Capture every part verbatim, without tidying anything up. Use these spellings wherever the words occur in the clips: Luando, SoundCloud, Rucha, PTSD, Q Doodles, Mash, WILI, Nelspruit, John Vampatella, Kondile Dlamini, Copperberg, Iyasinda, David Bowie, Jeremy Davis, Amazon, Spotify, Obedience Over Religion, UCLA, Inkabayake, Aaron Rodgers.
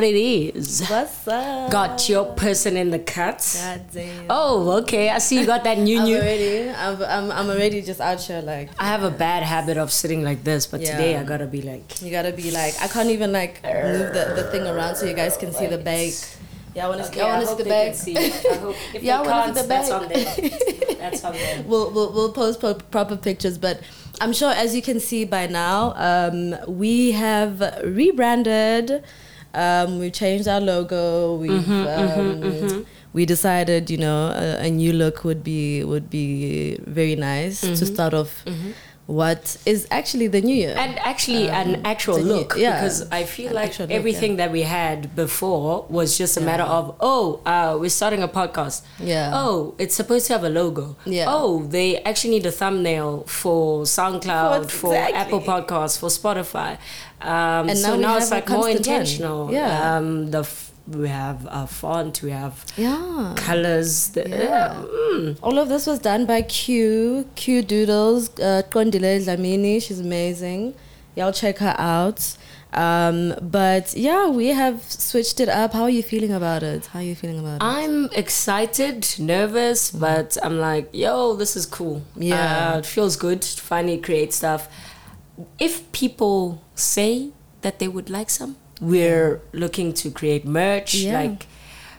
what it is. What's up? Got your person in the cut. God damn. Oh, okay. I see you got that new I'm new. Already, I'm, I'm, I'm already just out here like. I have a bad habit of sitting like this, but yeah. Today I gotta be like. You gotta be like. I can't even like move the, the thing around so you guys can see the bag. Yeah, I want to okay, see, I I hope see the bag. Can see. I hope if yeah, they can't, the that's on them. That's on them. We'll we'll, we'll post pro- proper pictures, but I'm sure as you can see by now, um, we have rebranded. Um, we've changed our logo. We've mm-hmm, um, mm-hmm, mm-hmm. we decided, you know, a, a new look would be would be very nice mm-hmm. to start off. Mm-hmm. What is actually the new year and actually um, an actual look new, yeah. because I feel an like everything look, yeah. that we had before was just a yeah. matter of oh uh we're starting a podcast yeah oh it's supposed to have a logo yeah oh they actually need a thumbnail for SoundCloud for, for exactly. Apple Podcasts for Spotify um and now so now it's like more intentional ten. yeah um the f- we have a font, we have yeah. colors. That, yeah. Mm. All of this was done by Q, Q Doodles, uh, Kondile Dlamini. She's amazing. Y'all check her out. Um, but yeah, we have switched it up. How are you feeling about it? How are you feeling about it? I'm excited, nervous, mm. but I'm like, yo, this is cool. Yeah. Uh, it feels good to finally create stuff. If people say that they would like some, we're looking to create merch, yeah. like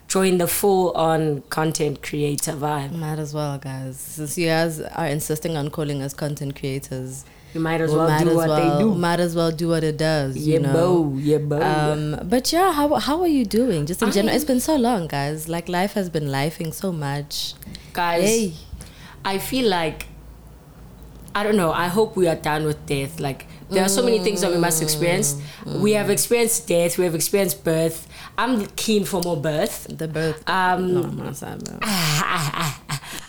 join the full-on content creator vibe. Might as well, guys. Since you guys are insisting on calling us content creators, you might as well might do as what well, they do. Might as well do what it does. Yeah, you know? Bo, yeah, bo. Um, but yeah, how how are you doing? Just in I, general, it's been so long, guys. Like life has been lifing so much, guys. Hey. I feel like I don't know. I hope we are done with death, like. There are so many things that we must experience. Mm. We have experienced death. We have experienced birth. I'm keen for more birth. The birth. Um, no, I'm not sad, no.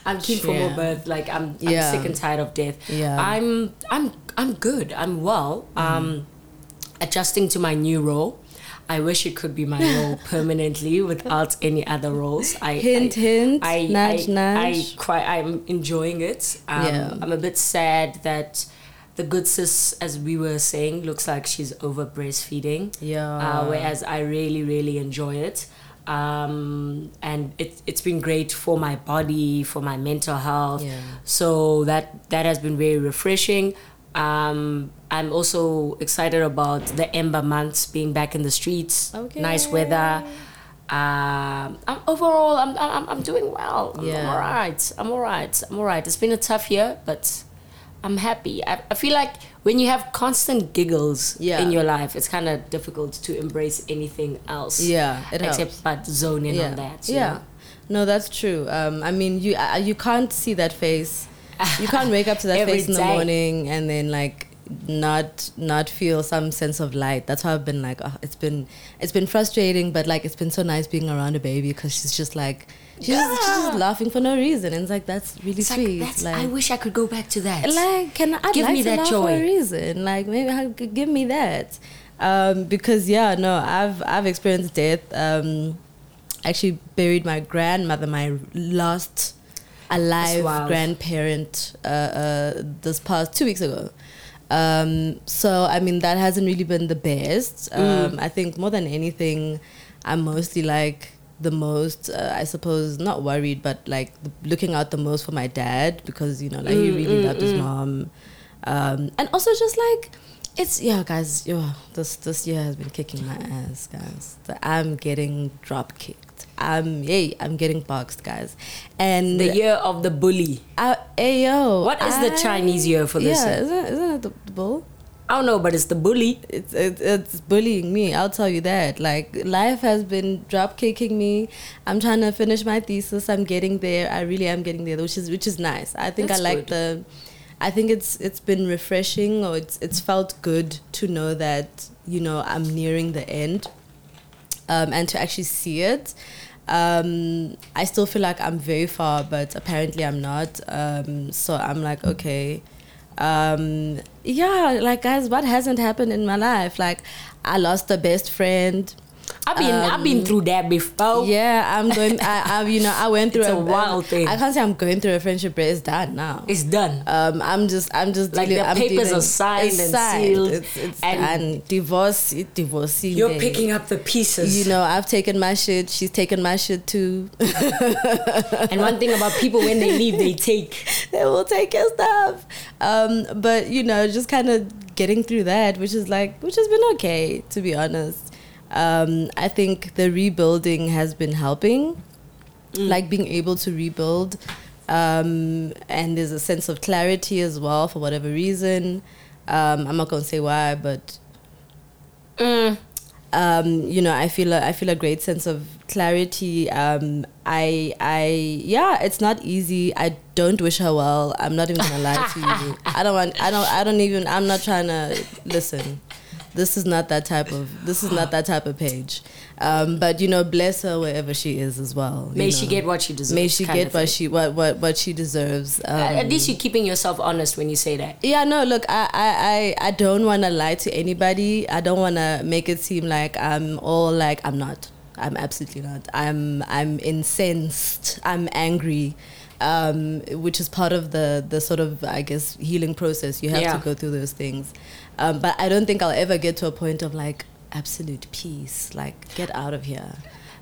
I'm keen yeah. for more birth. Like I'm, yeah. I'm sick and tired of death. Yeah. I'm, I'm, I'm good. I'm well. Mm. Um, adjusting to my new role. I wish it could be my role permanently without any other roles. I, hint, I, hint. I, nudge, I, nudge. I quite. I'm enjoying it. Um, yeah. I'm a bit sad that. The good sis, as we were saying, looks like she's over breastfeeding. Yeah. Uh, whereas I really, really enjoy it. Um, and it, it's been great for my body, for my mental health. Yeah. So that, that has been very refreshing. Um, I'm also excited about the Ember months being back in the streets. Okay. Nice weather. Um, I'm, overall, I'm, I'm, I'm doing well. I'm, yeah. I'm all right. I'm all right. I'm all right. It's been a tough year, but... I'm happy. I, I feel like when you have constant giggles yeah. in your life, it's kind of difficult to embrace anything else. Yeah, it except helps. But zone in yeah. on that. Yeah, know? No, that's true. Um, I mean, you uh, you can't see that face. You can't wake up to that face in the morning and then like not not feel some sense of light. That's how I've been like. Oh, it's been it's been frustrating, but like it's been so nice being around a baby because she's just like. She's, yeah. just, she's just laughing for no reason. And it's like, that's really it's sweet. Like, that's, like, I wish I could go back to that. Like, can I give like me to that laugh joy. For a reason? Like, maybe I could give me that. Um, because, yeah, no, I've I've experienced death. Um, actually buried my grandmother, my last alive grandparent, uh, uh, this past two weeks ago. Um, so, I mean, that hasn't really been the best. Um, mm. I think more than anything, I'm mostly like... the most uh, I suppose not worried but like looking out the most for my dad because you know like mm, he really mm, loved mm. his mom um, and also just like it's yeah guys yo, this this year has been kicking my ass guys I'm getting drop kicked I'm yay I'm getting boxed guys and the year of the bully uh, hey, yo, what is I, the Chinese year for this yeah isn't, isn't it the, the bull I don't know, but it's the bully. It's, it's it's bullying me. I'll tell you that. Like life has been drop kicking me. I'm trying to finish my thesis. I'm getting there. I really am getting there, which is which is nice. I think That's I like good. the. I think it's it's been refreshing, or it's it's felt good to know that you know I'm nearing the end, um, and to actually see it. Um, I still feel like I'm very far, but apparently I'm not. Um, so I'm like okay. Um, yeah, like guys, what hasn't happened in my life? Like I lost a best friend. I've been um, I've been through that before. Yeah, I'm going. I, I've you know I went through it's a, a wild thing. I can't say I'm going through a friendship, but it's done now. It's done. Um, I'm just I'm just like dealing, the papers dealing, are signed and sealed. It's, it's and done. divorce, it divorce. You're day. picking up the pieces. You know, I've taken my shit. She's taken my shit too. And one thing about people when they leave, they take. They will take your stuff. Um, but you know, just kind of getting through that, which is like, which has been okay, to be honest. Um, I think the rebuilding has been helping, mm. like being able to rebuild. Um, and there's a sense of clarity as well, for whatever reason. Um, I'm not going to say why, but, mm. um, you know, I feel, a, I feel a great sense of clarity. Um, I, I, yeah, it's not easy. I don't wish her well. I'm not even going to lie to you. I don't want, I don't, I don't even, I'm not trying to listen. This is not that type of. This is not that type of page, um, but you know, bless her wherever she is as well. May know. she get what she deserves. May she get what she what, what what she deserves. Um, At least you're keeping yourself honest when you say that. Yeah, no, look, I I I, I don't want to lie to anybody. I don't want to make it seem like I'm all like I'm not. I'm absolutely not. I'm I'm incensed. I'm angry. Um, which is part of the, the sort of, I guess, healing process. You have yeah. to go through those things. Um, but I don't think I'll ever get to a point of like absolute peace, like get out of here.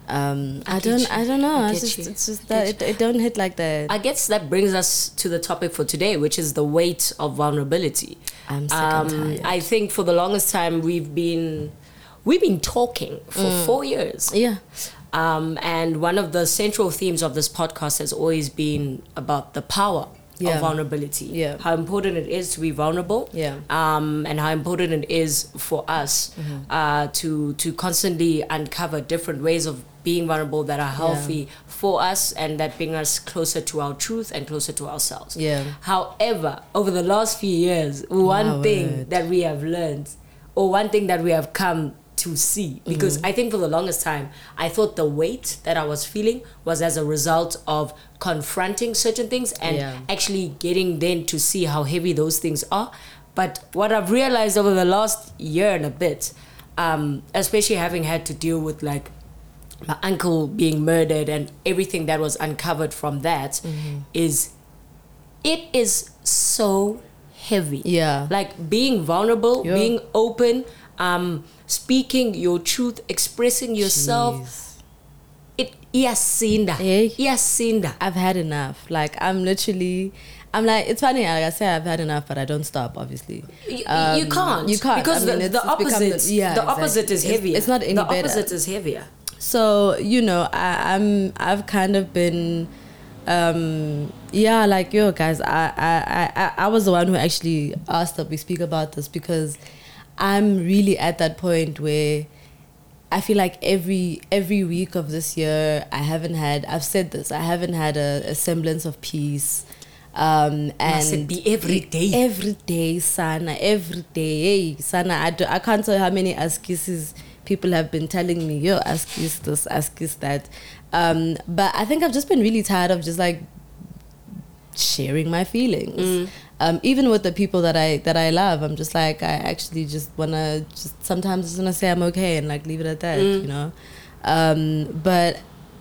Um, I, I don't, you. I don't know. I it's, just, it's just that it, it don't hit like that. I guess that brings us to the topic for today, which is the weight of vulnerability. I'm sick um, and tired. I think for the longest time we've been, we've been talking for mm. four years. Yeah. Um, and one of the central themes of this podcast has always been about the power yeah. of vulnerability, yeah. how important it is to be vulnerable, yeah. um, and how important it is for us mm-hmm. uh, to to constantly uncover different ways of being vulnerable that are healthy yeah. for us and that bring us closer to our truth and closer to ourselves. Yeah. However, over the last few years, one Our thing word. that we have learned, or one thing that we have come to see, because mm-hmm. I think for the longest time I thought the weight that I was feeling was as a result of confronting certain things and yeah. actually getting then to see how heavy those things are. But what I've realized over the last year and a bit, um, especially having had to deal with like my uncle being murdered and everything that was uncovered from that, mm-hmm. is it is so heavy. Yeah. Like being vulnerable, You're- being open, um, speaking your truth, expressing yourself. Jeez. It iyasinda. Iyasinda. I've had enough. Like I'm literally, I'm like, it's funny, like I say I've had enough, but I don't stop, obviously. You, um, you can't. You can't. Because I mean, the, the opposite, the, yeah, the exactly. opposite is heavier. It's, it's not any the better. The opposite is heavier. So, you know, I, I'm, I've kind of been, um, yeah, like, yo guys, I, I, I, I was the one who actually asked that we speak about this, because I'm really at that point where I feel like every every week of this year, I haven't had, I've said this, I haven't had a, a semblance of peace. Um, and must it be every day? Every day, Sana, every day. Sana, I, do, I can't tell you how many askises people have been telling me, yo, askis this, askis that. Um, but I think I've just been really tired of just like sharing my feelings. Mm. Um, even with the people that I that I love, I'm just like, I actually just wanna just sometimes just wanna say I'm okay and like leave it at that, mm. you know. Um, but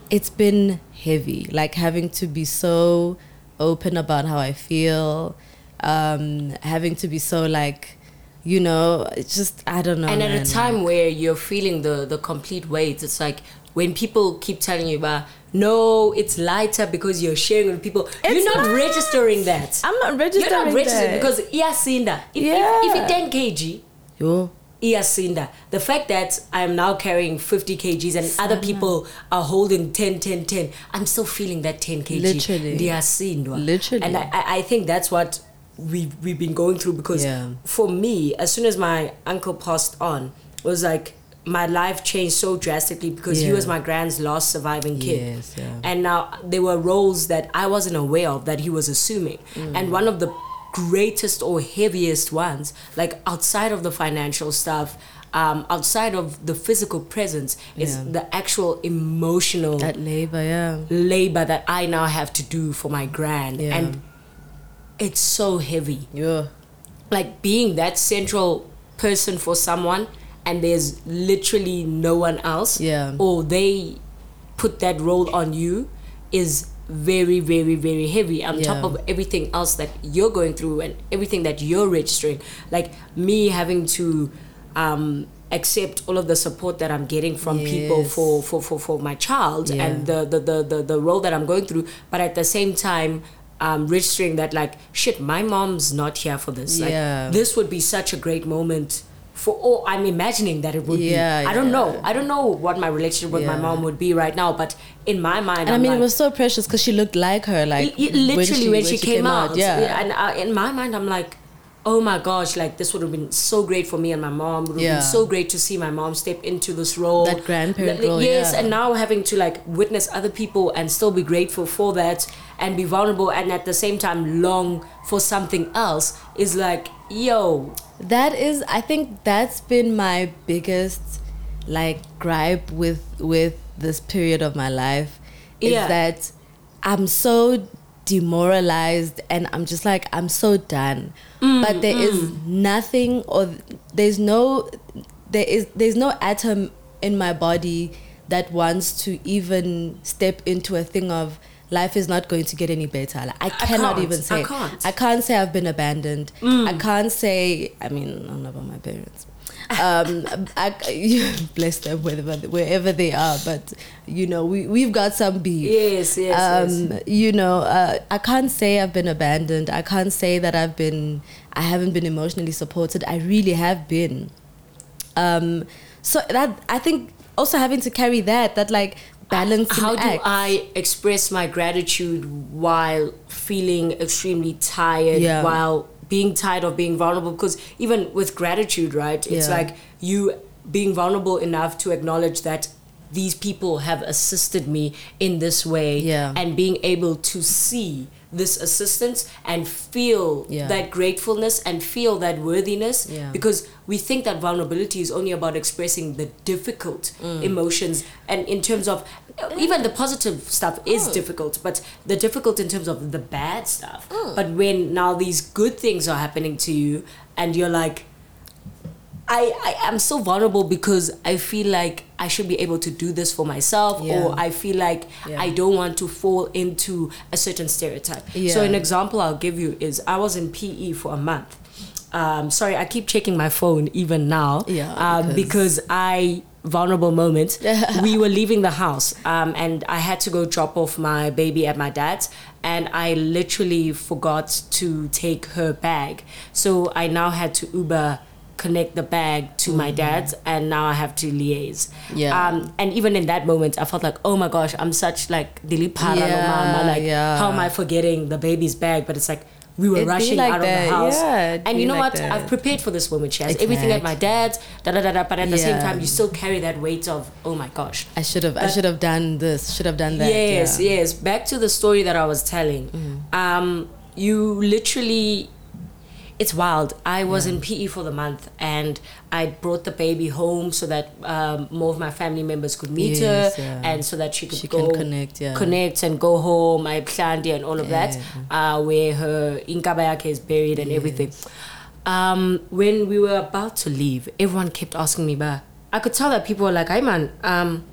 it's been heavy, like having to be so open about how I feel, um, having to be so like, you know, it's just I don't know. And at man, a time like, where you're feeling the the complete weight, it's like when people keep telling you about. No, it's lighter because you're sharing with people. It's you're not, not registering that. I'm not registering that. You're not registering that. Because iyasinda. If, yeah. if, if it's ten kilograms, iyasinda. The fact that I'm now carrying fifty kilograms and Sana. Other people are holding ten, ten, ten, I'm still feeling that ten kilograms. Literally. Iyasinda. Literally. And I, I think that's what we've, we've been going through, because yeah. for me, as soon as my uncle passed on, it was like, my life changed so drastically, because yeah. he was my grand's last surviving kid. Yes, yeah. And now there were roles that I wasn't aware of that he was assuming. Mm. And one of the greatest or heaviest ones, like outside of the financial stuff, um, outside of the physical presence, is yeah. the actual emotional that labor, yeah. labor that I now have to do for my grand. Yeah. And it's so heavy. Yeah. Like being that central person for someone and there's literally no one else, yeah, or they put that role on you, is very, very, very heavy on yeah. top of everything else that you're going through and everything that you're registering. Like me having to um, accept all of the support that I'm getting from yes. people for, for, for, for my child yeah. and the, the, the, the, the role that I'm going through, but at the same time, Um, registering that, like, shit, my mom's not here for this. Yeah. Like, this would be such a great moment for, or I'm imagining that it would yeah, be. I yeah. don't know. I don't know what my relationship with yeah. my mom would be right now, but in my mind, and I'm I mean, like, it was so precious because she looked like her, like, it, it, literally when she, when she, when she came, came out. out yeah. yeah. And I, in my mind, I'm like, oh my gosh, like, this would have been so great for me and my mom. It would have yeah. been so great to see my mom step into this role. That grandparent role, yes, yeah. and now having to, like, witness other people and still be grateful for that and be vulnerable and at the same time long for something else is like, yo. That is, I think that's been my biggest, like, gripe with, with this period of my life. Is yeah. that I'm so demoralized and I'm just like, I'm so done. Mm, but there mm. is nothing, or there's no there is there's no atom in my body that wants to even step into a thing of life is not going to get any better. Like, I, I cannot can't, even say I can't. I can't say I've been abandoned. Mm. I can't say I mean I don't know about my parents. Um, I, you bless them wherever, wherever they are, but you know we we've got some beef. Yes, yes. Um, yes. You know, uh, I can't say I've been abandoned. I can't say that I've been. I haven't been emotionally supported. I really have been. Um, so that I think also having to carry that that like balance. How do act. I express my gratitude while feeling extremely tired? Yeah. While being tired of being vulnerable, because even with gratitude, right, it's yeah. like you being vulnerable enough to acknowledge that these people have assisted me in this way yeah. and being able to see this assistance and feel yeah. that gratefulness and feel that worthiness yeah. because we think that vulnerability is only about expressing the difficult mm. emotions, and in terms of even the positive stuff is mm. difficult, but the difficult in terms of the bad stuff mm. but when now these good things are happening to you and you're like, I, I, I'm so vulnerable because I feel like I should be able to do this for myself yeah. or I feel like yeah. I don't want to fall into a certain stereotype. Yeah. So an example I'll give you is I was in P E for a month. Um, sorry, I keep checking my phone even now yeah, um, because. because I... vulnerable moment. We were leaving the house um, and I had to go drop off my baby at my dad's, and I literally forgot to take her bag. So I now had to Uber connect the bag to mm-hmm. my dad's, and now I have to liaise. Yeah. Um, and even in that moment, I felt like, oh my gosh, I'm such like Dilipara yeah, mama. Like, yeah. how am I forgetting the baby's bag? But it's like, we were it'd rushing like out that. of the house. Yeah, and you know like what? That. I've prepared for this moment. She has exactly. everything at my dad's, da da da da. But at the yeah. same time, you still carry that weight of, oh my gosh. I should have, I should have done this, should have done that. Yes, yeah. yes. Back to the story that I was telling. Mm. Um, you literally, it's wild. I was yeah. in P E for the month, and I brought the baby home so that um, more of my family members could meet yes, her yeah. and so that she could she go connect, yeah. connect and go home. I planned and all of yeah. that, uh, where her inkabayake is buried and yes. everything. Um, when we were about to leave, everyone kept asking me, bah. I could tell that people were like, hey man, um,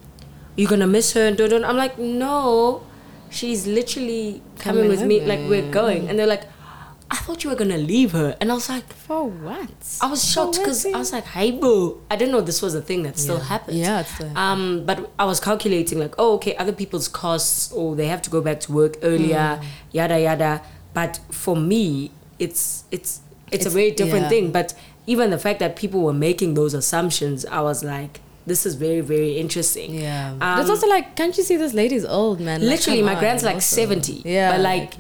you're going to miss her and don't, don't. I'm like, no, she's literally coming, coming with me, man. Like we're going. And they're like, I thought you were going to leave her. And I was like... For what? I was shocked because I was like, hey, boo. I didn't know this was a thing that yeah. still happens. Yeah, it's still um, But I was calculating like, oh, okay, other people's costs, or they have to go back to work earlier, mm. yada, yada. But for me, it's it's it's, it's a very different yeah. thing. But even the fact that people were making those assumptions, I was like... This is very, very interesting. Yeah. Um, That's also like, can't you see this lady's old, man? Like, literally, my grand's like also. seventy. Yeah. But like,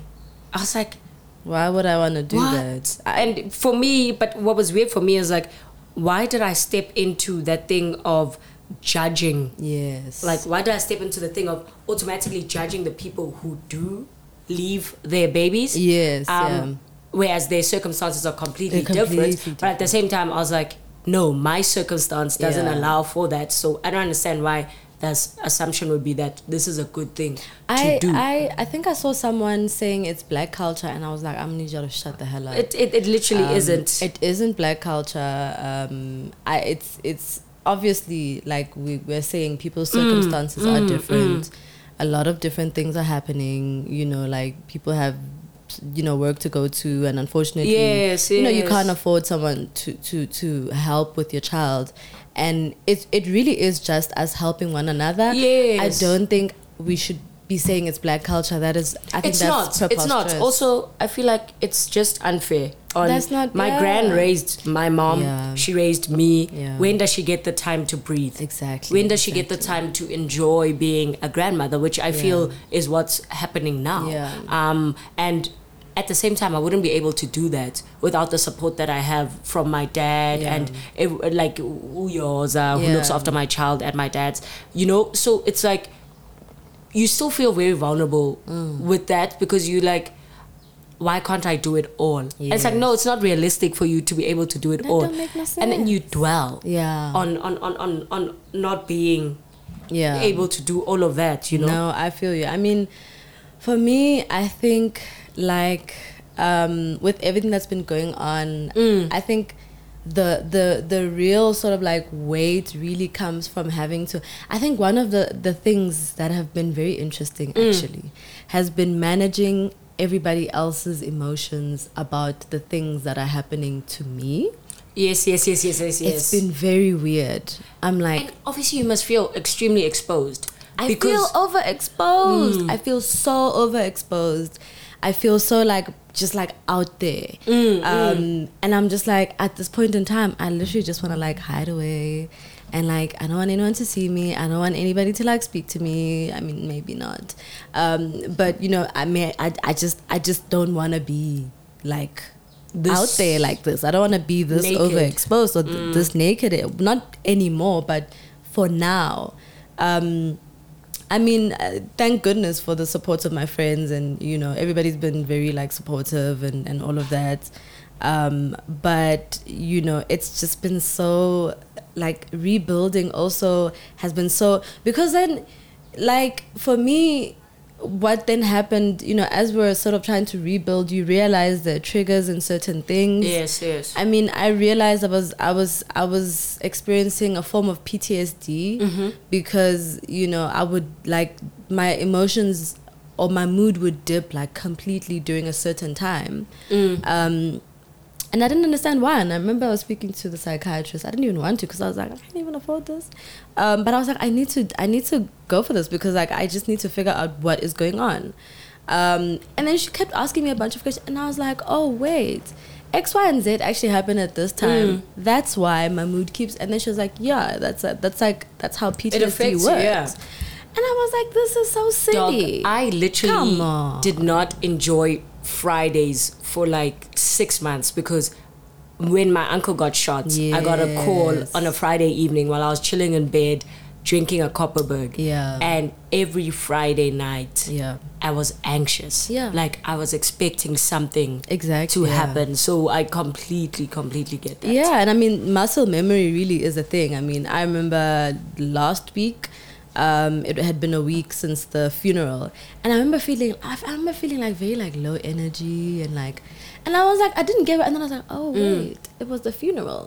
I was like... Why would I want to do what? that? And for me, but what was weird for me is like, why did I step into that thing of judging? Yes. Like, why did I step into the thing of automatically judging the people who do leave their babies? Yes. Um, yeah. Whereas their circumstances are completely, completely different, different. But at the same time, I was like, no, my circumstance doesn't yeah. allow for that. So I don't understand why this assumption would be that this is a good thing to I, do. I, I think I saw someone saying it's black culture, and I was like, I'm gonna need you to shut the hell up. It it, it literally um, isn't. It isn't black culture. Um, I it's it's obviously, like we we're saying, people's circumstances mm, are mm, different. Mm. A lot of different things are happening. You know, like people have, you know, work to go to, and unfortunately, yes, yes. you know, you can't afford someone to to to help with your child. And it it really is just us helping one another. Yes. I don't think we should be saying it's black culture. That is, I think it's that's not. It's not. Also, I feel like it's just unfair. On that's not my yeah. gran raised my mom. Yeah. She raised me. Yeah. When does she get the time to breathe? Exactly. When does exactly. she get the time to enjoy being a grandmother? Which I yeah. feel is what's happening now. Yeah. Um. And at the same time, I wouldn't be able to do that without the support that I have from my dad yeah. and it, like Uyoza, who yeah. looks after my child at my dad's. You know. So it's like, you still feel very vulnerable mm. with that, because you like, why can't I do it all? Yes. And it's like, no, it's not realistic for you to be able to do it that all. Don't make no sense. And then you dwell yeah. on, on, on, on, on not being yeah. able to do all of that, you know? No, I feel you. I mean, for me, I think like um, with everything that's been going on, mm. I think the the the real sort of like weight really comes from having to, I think one of the the things that have been very interesting actually mm. has been managing everybody else's emotions about the things that are happening to me. Yes, yes, yes, yes, yes, yes. It's been very weird. I'm like, and obviously you must feel extremely exposed. I feel overexposed. Mm. I feel so overexposed. I feel so like just like out there mm, um mm. and I'm just like, at this point in time, I literally just want to like hide away, and like I don't want anyone to see me, I don't want anybody to like speak to me. I mean, maybe not, um but you know, I mean, I, I just I just don't want to be like this out there like this. I don't want to be this naked. Overexposed or th- mm. this naked, not anymore, but for now. um I mean, uh, thank goodness for the support of my friends, and, you know, everybody's been very, like, supportive and, and all of that. Um, but, you know, it's just been so, like, rebuilding also has been so... Because then, like, for me, what then happened, you know, as we're sort of trying to rebuild, you realize the triggers in certain things. Yes, yes. I mean, I realized I was I was I was experiencing a form of P T S D mm-hmm. because, you know, I would like my emotions or my mood would dip like completely during a certain time. Mm. Um And I didn't understand why. And I remember I was speaking to the psychiatrist. I didn't even want to, because I was like, I can't even afford this. Um, but I was like, I need to, I need to go for this, because like I just need to figure out what is going on. Um, and then she kept asking me a bunch of questions, and I was like, oh wait, X, Y, and Z actually happened at this time. Mm. That's why my mood keeps. And then she was like, yeah, that's a, that's like that's how P T S D it affects works. You, yeah. And I was like, this is so silly. Dog, I literally did not enjoy Fridays for like six months because when my uncle got shot, yes. I got a call on a Friday evening while I was chilling in bed, drinking a Copperberg. Yeah. And every Friday night, yeah. I was anxious. Yeah. Like I was expecting something exactly. to yeah. happen. So I completely, completely get that. Yeah. And I mean, muscle memory really is a thing. I mean, I remember last week, Um, it had been a week since the funeral, and I remember feeling, I remember feeling like very like low energy and like, and I was like, I didn't get it, and then I was like, oh wait, mm. it was the funeral.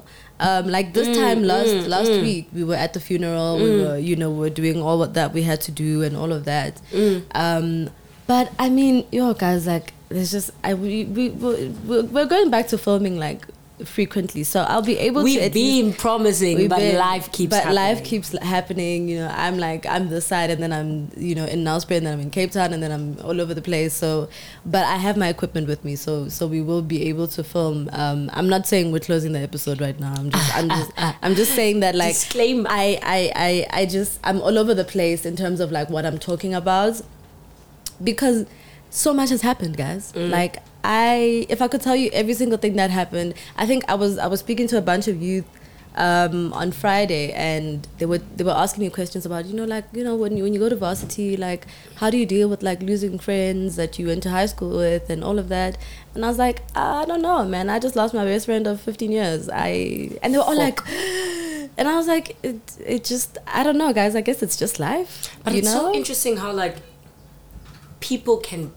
Um, like this mm, time last mm, last mm. week, we were at the funeral. Mm. We were, you know, we were doing all what that we had to do and all of that. Mm. Um, but I mean, yo guys, like, there's just I we we we're, we're going back to filming like. Frequently, so I'll be able we've to. We've been promising, we've but been, life keeps. But happening. life keeps happening. You know, I'm like I'm this side, and then I'm you know in Nelspruit, and then I'm in Cape Town, and then I'm all over the place. So, but I have my equipment with me, so so we will be able to film. Um, I'm not saying we're closing the episode right now. I'm just I'm just I'm just saying that like disclaimer. I I I I just I'm all over the place in terms of like what I'm talking about, because so much has happened, guys. Mm. Like. I, if I could tell you every single thing that happened, I think I was I was speaking to a bunch of youth um, on Friday, and they were they were asking me questions about you know like you know when you when you go to varsity, like how do you deal with like losing friends that you went to high school with and all of that. And I was like, I don't know, man. I just lost my best friend of fifteen years. I and they were all Fuck. like. And I was like, it it just I don't know, guys. I guess it's just life. But you it's know? so interesting how like people can.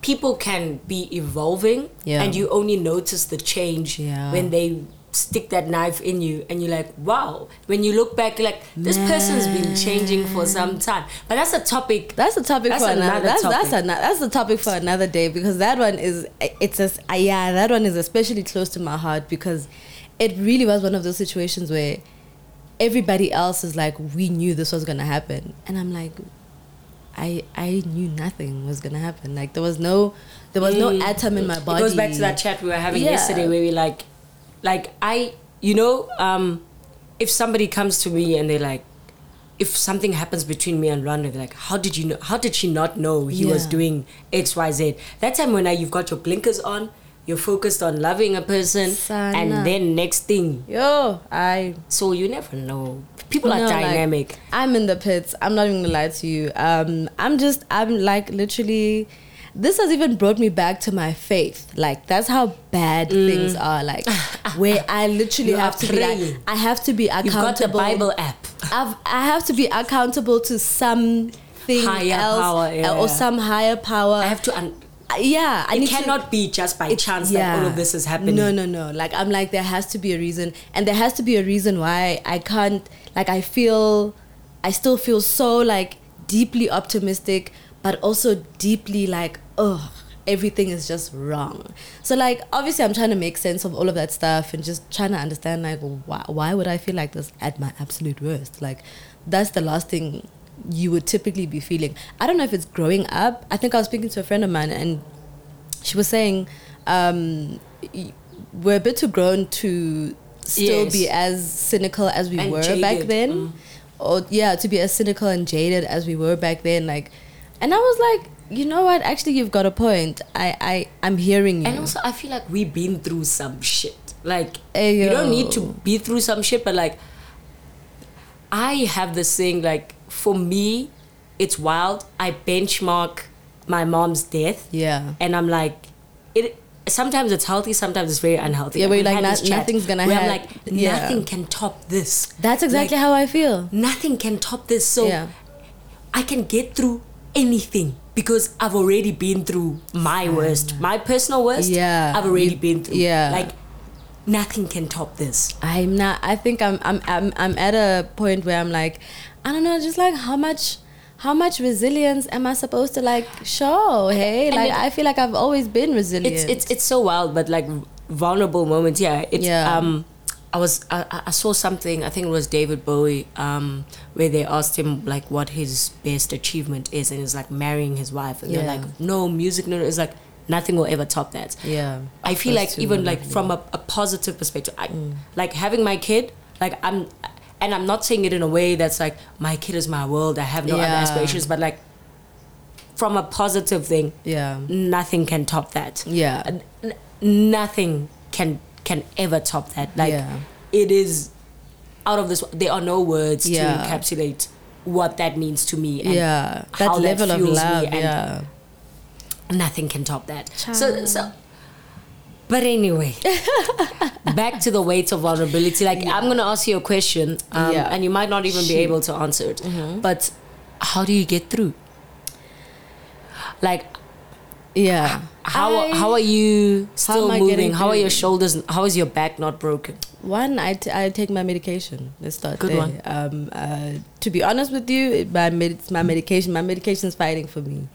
People can be evolving yeah. and you only notice the change yeah. when they stick that knife in you, and you're like, wow. When you look back, you're like, this Man. person's been changing for some time. But that's a topic. That's a topic that's for another. another that's topic. that's a, that's the topic for another day, because that one is it's a yeah that one is especially close to my heart, because it really was one of those situations where everybody else is like, we knew this was gonna happen, and I'm like, I I knew nothing was gonna happen. Like there was no there was no atom in my body. It goes back to that chat we were having yeah. yesterday, where we like, like I you know um, if somebody comes to me and they're like, if something happens between me and Luando, they're like, how did you know? How did she not know he yeah. was doing X Y Z? That time when I, you've got your blinkers on, you're focused on loving a person, Sana. and then next thing, yo, I. So you never know. People are no, dynamic. Like, I'm in the pits. I'm not even gonna lie to you. Um, I'm just, I'm like literally, this has even brought me back to my faith. Like that's how bad mm. things are. Like where I literally have to praying. be, like, I have to be accountable. You've got the Bible app. I've, I have to be accountable to some thing higher else power, yeah, or yeah. some higher power. I have to. Un- Yeah, I it cannot to, be just by it, chance yeah. that all of this is happening. No, no, no. Like I'm like, there has to be a reason, and there has to be a reason why I can't. Like I feel, I still feel so like deeply optimistic, but also deeply like, oh, everything is just wrong. So like, obviously, I'm trying to make sense of all of that stuff and just trying to understand like, why, why would I feel like this at my absolute worst? Like, that's the last thing you would typically be feeling. I don't know if it's growing up. I think I was speaking to a friend of mine and she was saying um, we're a bit too grown to still yes. be as cynical as we and were jaded. back then. Mm. Or yeah, to be as cynical and jaded as we were back then. Like, and I was like, you know what? Actually, you've got a point. I, I, I'm hearing you. And also, I feel like we've been through some shit. Like, Ayo. you don't need to be through some shit, but like, I have this thing like, for me, it's wild. I benchmark my mom's death. Yeah. And I'm like, it. sometimes it's healthy, sometimes it's very unhealthy. Yeah, where like, like na- nothing's going to happen. I'm like, yeah. nothing can top this. That's exactly like, how I feel. Nothing can top this. So yeah. I can get through anything because I've already been through my yeah. worst. My personal worst, yeah. I've already you, been through. Yeah. Like, nothing can top this. I'm not, I think I'm, I'm, I'm, I'm at a point where I'm like, I don't know, just like how much, how much resilience am I supposed to like show? Hey, like it, I feel like I've always been resilient. It's it's, it's so wild, but like vulnerable moments. Yeah, it's, yeah. Um, I was I, I saw something. I think it was David Bowie, um, where they asked him like what his best achievement is, and it's like marrying his wife. And yeah. they're like, no music, no. It's like nothing will ever top that. Yeah, I feel like even like definitely. from a, a positive perspective, I, mm. like having my kid. Like I'm. And I'm not saying it in a way that's like, my kid is my world, I have no yeah. other aspirations, but like, from a positive thing, yeah, nothing can top that. Yeah. N- n- nothing can can ever top that. Like, yeah. it is out of this, there are no words yeah. to encapsulate what that means to me and yeah. that how level that fuels of love, me. And yeah. nothing can top that. China. So, so, but anyway, back to the weight of vulnerability. Like, yeah. I'm going to ask you a question, um, yeah. and you might not even Shoot. be able to answer it. Mm-hmm. But how do you get through? Like, yeah. How I, how are you still how moving? How are your shoulders? How is your back not broken? One, I, t- I take my medication. Let's start Good there. One. Um, uh, to be honest with you, it, my, med- my medication, my medication's fighting for me.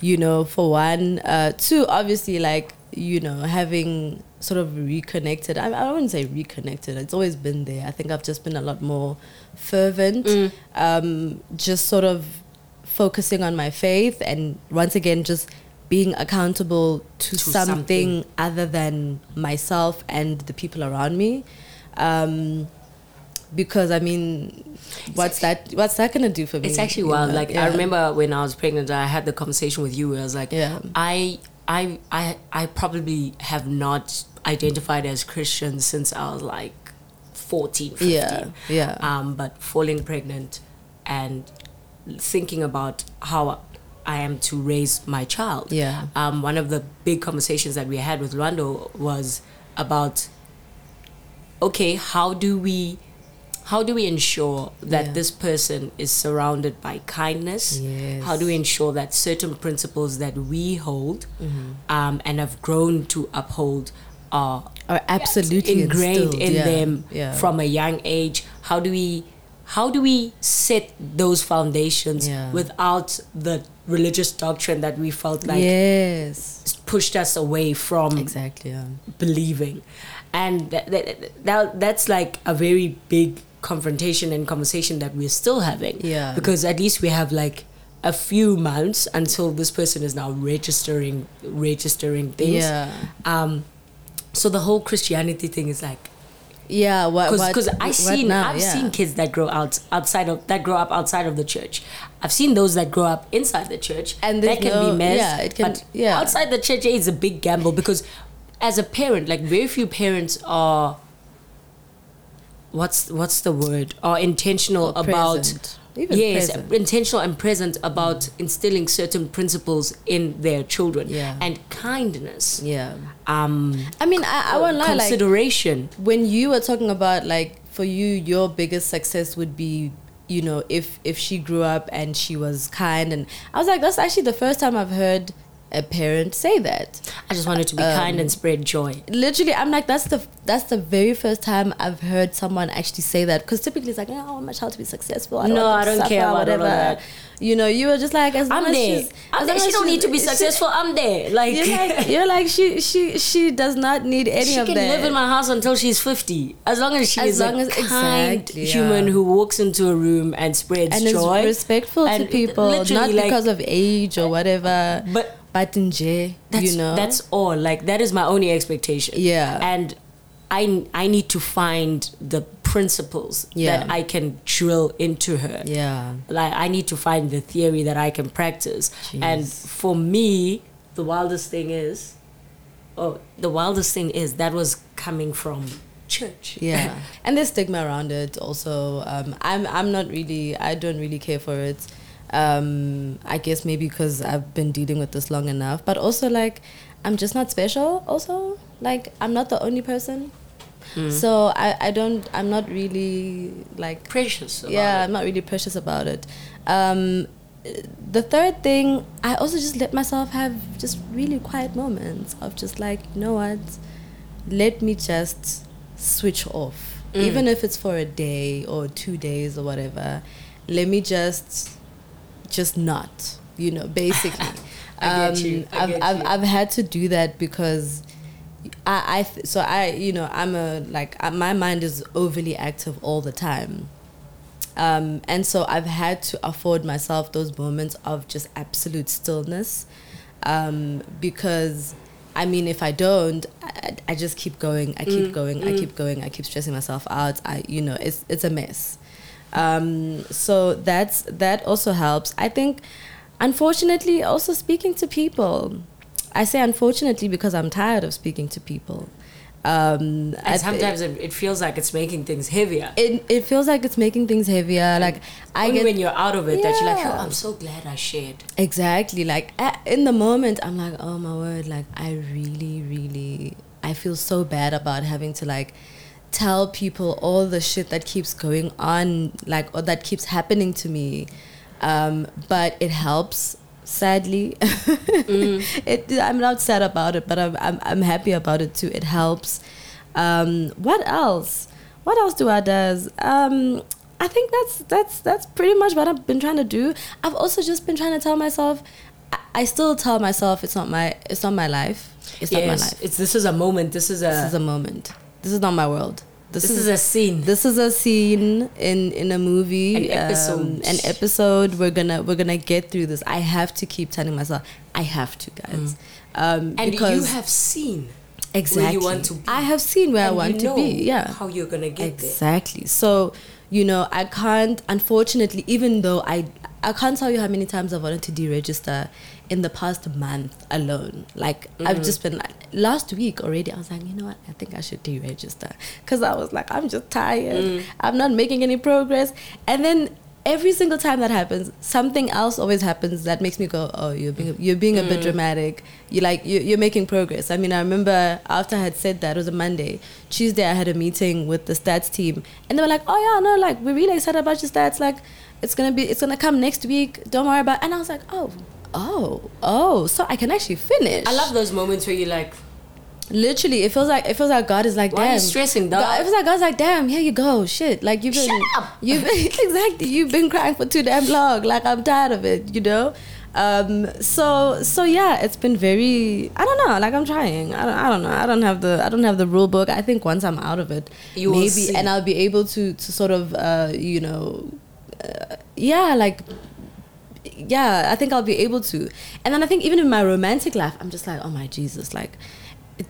You know, for one. Uh, two, obviously, like, you know, having sort of reconnected. I, I wouldn't say reconnected. It's always been there. I think I've just been a lot more fervent, mm. um, just sort of focusing on my faith and once again, just being accountable to, to something, something other than myself and the people around me. Um, because, I mean, what's that What's that going to do for me? It's actually wild. You know? Like, yeah. I remember when I was pregnant, I had the conversation with you where I was like, yeah. I... I, I I probably have not identified as Christian since I was like fourteen, fifteen. Yeah, yeah. Um, but falling pregnant and thinking about how I am to raise my child. Yeah. Um, one of the big conversations that we had with Luando was about, okay, how do we how do we ensure that yeah. this person is surrounded by kindness? Yes. How do we ensure that certain principles that we hold mm-hmm. um, and have grown to uphold are are absolutely ingrained in yeah. them yeah. from a young age. How do we how do we set those foundations yeah. without the religious doctrine that we felt like yes. pushed us away from exactly yeah. believing? And that, that, that that's like a very big confrontation and conversation that we're still having. Yeah. Because at least we have like a few months until this person is now registering registering things. Yeah. Um, so the whole Christianity thing is like, yeah, what? Because I seen now, I've yeah. seen kids that grow out outside of that grow up outside of the church. I've seen those that grow up inside the church, and that can no, be messed. Yeah, it can. But yeah. outside the church is a big gamble because, as a parent, like very few parents are. What's what's the word? Are intentional or about. Even yes, present. intentional and present about instilling certain principles in their children yeah. and kindness. Yeah, um, I mean, I, I won't lie. Consideration. Like, when you were talking about, like, for you, your biggest success would be, you know, if if she grew up and she was kind, and I was like, that's actually the first time I've heard a parent say that. I just wanted to be um, kind and spread joy. Literally, I'm like, that's the that's the very first time I've heard someone actually say that. Because typically it's like, oh, I want my child to be successful. I don't no, I don't suffer, care about whatever. That. You know, you were just like, as I'm much there. She's, I'm as there. Much she don't need to be successful. She, I'm there. Like you're like, you're like she she she does not need any she of that. She can live in my house until she's fifty, as long as she as is long a as, kind exactly, human yeah. who walks into a room and spreads and joy, is respectful and to people, not because like, of age or whatever. But J, that's, you know? That's all. Like, that is my only expectation. Yeah. And I, I need to find the principles yeah. that I can drill into her. Yeah. Like, I need to find the theory that I can practice. Jeez. And for me, the wildest thing is, oh, the wildest thing is that was coming from church. Yeah. And there's stigma around it also. Um, I'm, I'm not really, I don't really care for it. Um, I guess maybe because I've been dealing with this long enough, but also like I'm just not special. Also, like I'm not the only person, mm. so I, I don't I'm not really like precious. About yeah, it. I'm not really precious about it. Um, the third thing, I also just let myself have just really quiet moments of just like, you know what, let me just switch off, mm. even if it's for a day or two days or whatever. Let me just. Just not, you know, basically. I get you. I um, get I've, you. I've I've had to do that because I I th- so I you know I'm a like I, my mind is overly active all the time, um, and so I've had to afford myself those moments of just absolute stillness, um, because I mean if I don't I, I just keep going I keep mm, going mm. I keep going I keep stressing myself out I you know it's it's a mess. Um, so that's that also helps. I think, unfortunately, also speaking to people. I say unfortunately because I'm tired of speaking to people. Um, and I, sometimes it, it feels like it's making things heavier. It it feels like it's making things heavier. And like I get, when you're out of it yeah. that you're like, oh, I'm so glad I shared. Exactly. Like in the moment, I'm like, oh my word! Like I really, really, I feel so bad about having to like. Tell people all the shit that keeps going on, like, or that keeps happening to me. Um, but it helps, sadly. mm. it, I'm not sad about it, but I'm, I'm I'm happy about it too. It helps. Um, what else? What else do I does? Um, I think that's that's that's pretty much what I've been trying to do. I've also just been trying to tell myself. I, I still tell myself it's not my it's not my life. It's yes, not my life. It's this is a moment. This is a this is a moment. This is not my world. This, this is, is a scene. This is a scene in, in a movie. An episode. Um, an episode. We're gonna we're gonna get through this. I have to keep telling myself I have to, guys. Mm. Um, and you have seen exactly where you want to be. I have seen where and I want you know to be. Yeah. How you're gonna get exactly. there. Exactly. So, you know, I can't unfortunately, even though I I can't tell you how many times I've wanted to deregister in the past month alone. Like, mm-hmm. I've just been like, last week already, I was like, you know what? I think I should deregister. Because I was like, I'm just tired. Mm. I'm not making any progress. And then every single time that happens, something else always happens that makes me go, oh, you're being, you're being a mm. bit dramatic. You're like, you're, you're making progress. I mean, I remember after I had said that, it was a Monday. Tuesday, I had a meeting with the stats team. And they were like, oh, yeah, no, like, we're really excited about your stats. Like, it's gonna be, it's gonna come next week. Don't worry about it. And I was like, oh, oh, oh. So I can actually finish. I love those moments where you're like, Literally, it feels like it feels like God is like, damn. Why are you stressing, dog? God, it feels like God's like, damn, here you go, shit. Like you've been, Shut up. you've been, exactly, you've been crying for too damn long. Like I'm tired of it, you know. Um, so so yeah, it's been very. I don't know. Like I'm trying. I don't. I don't know. I don't have the. I don't have the rule book. I think once I'm out of it, you maybe, will see. And I'll be able to to sort of, uh, you know, uh, yeah, like. Yeah, I think I'll be able to. And then I think even in my romantic life, I'm just like, oh my Jesus, like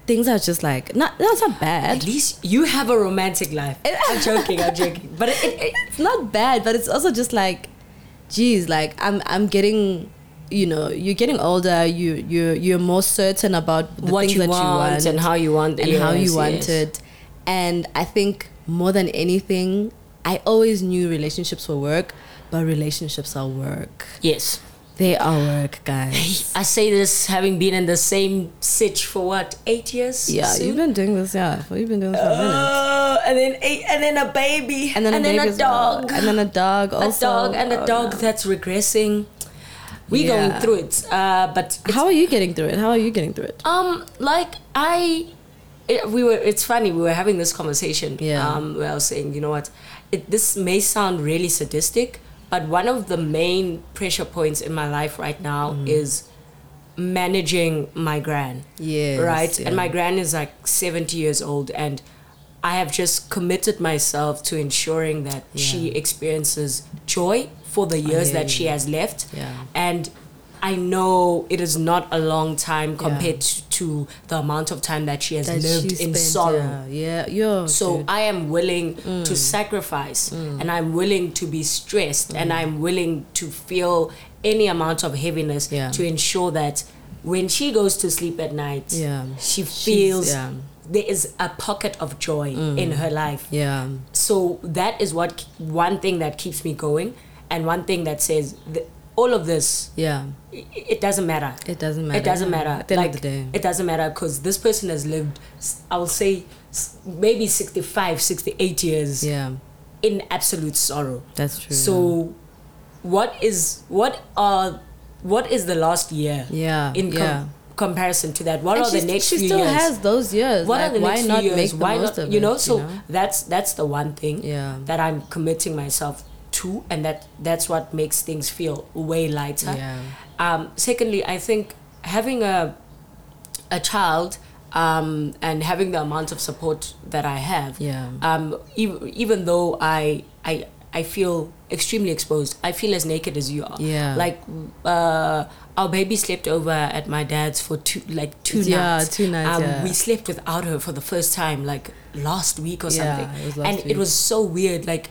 things are just like not. That's not bad. At least you have a romantic life. I'm joking. I'm joking. But it, it, it's not bad. But it's also just like, geez, like I'm I'm getting, you know, you're getting older. You you you're more certain about the what things you that want you want and how you want and yes, how you want yes. it. And I think more than anything, I always knew relationships will work. But relationships are work. Yes. They are work, guys. I say this having been in the same sitch for what, eight years? Yeah, soon? You've been doing this, yeah. You've been doing this for uh, a minute. And then eight, and then a baby. And then and a, then baby a dog. Well. And then a dog also. A dog and a oh, dog no. that's regressing. We're yeah. going through it. Uh, but How are you getting through it? How are you getting through it? Um, like I it, we were it's funny, we were having this conversation. Yeah. Um where I was saying, you know what, it, this may sound really sadistic. But one of the main pressure points in my life right now mm. is managing my gran. Yes, right? Yeah. And my gran is like seventy years old. And I have just committed myself to ensuring that yeah. she experiences joy for the years oh, yeah, that she yeah. has left. Yeah. And I know it is not a long time compared yeah. to the amount of time that she has that lived she in spent, sorrow. Yeah, yeah. Yo, so dude. I am willing mm. to sacrifice mm. and I'm willing to be stressed mm. and I'm willing to feel any amount of heaviness yeah. to ensure that when she goes to sleep at night, yeah. she feels yeah. there is a pocket of joy mm. in her life. Yeah. So that is what one thing that keeps me going and one thing that says... Th- all of this, yeah, it doesn't matter. It doesn't matter. It doesn't matter. At the end like, of the day. It doesn't matter because this person has lived, I'll say, maybe sixty-five, sixty-eight years yeah. in absolute sorrow. That's true. So yeah. what is what are what is the last year yeah. in com- yeah. comparison to that? What and are the next few years? She still has those years. What like, are the why next not few years? Make the why most not, of you know, it, so you know? that's that's the one thing yeah. that I'm committing myself too, and that that's what makes things feel way lighter. Yeah. Um, secondly, I think having a a child um, and having the amount of support that I have, yeah. um, e- even though I I I feel extremely exposed, I feel as naked as you are. Yeah. Like uh, our baby slept over at my dad's for two like two yeah, nights. Two nights um, yeah. We slept without her for the first time like last week or something, yeah, it was last and week. It was so weird. Like.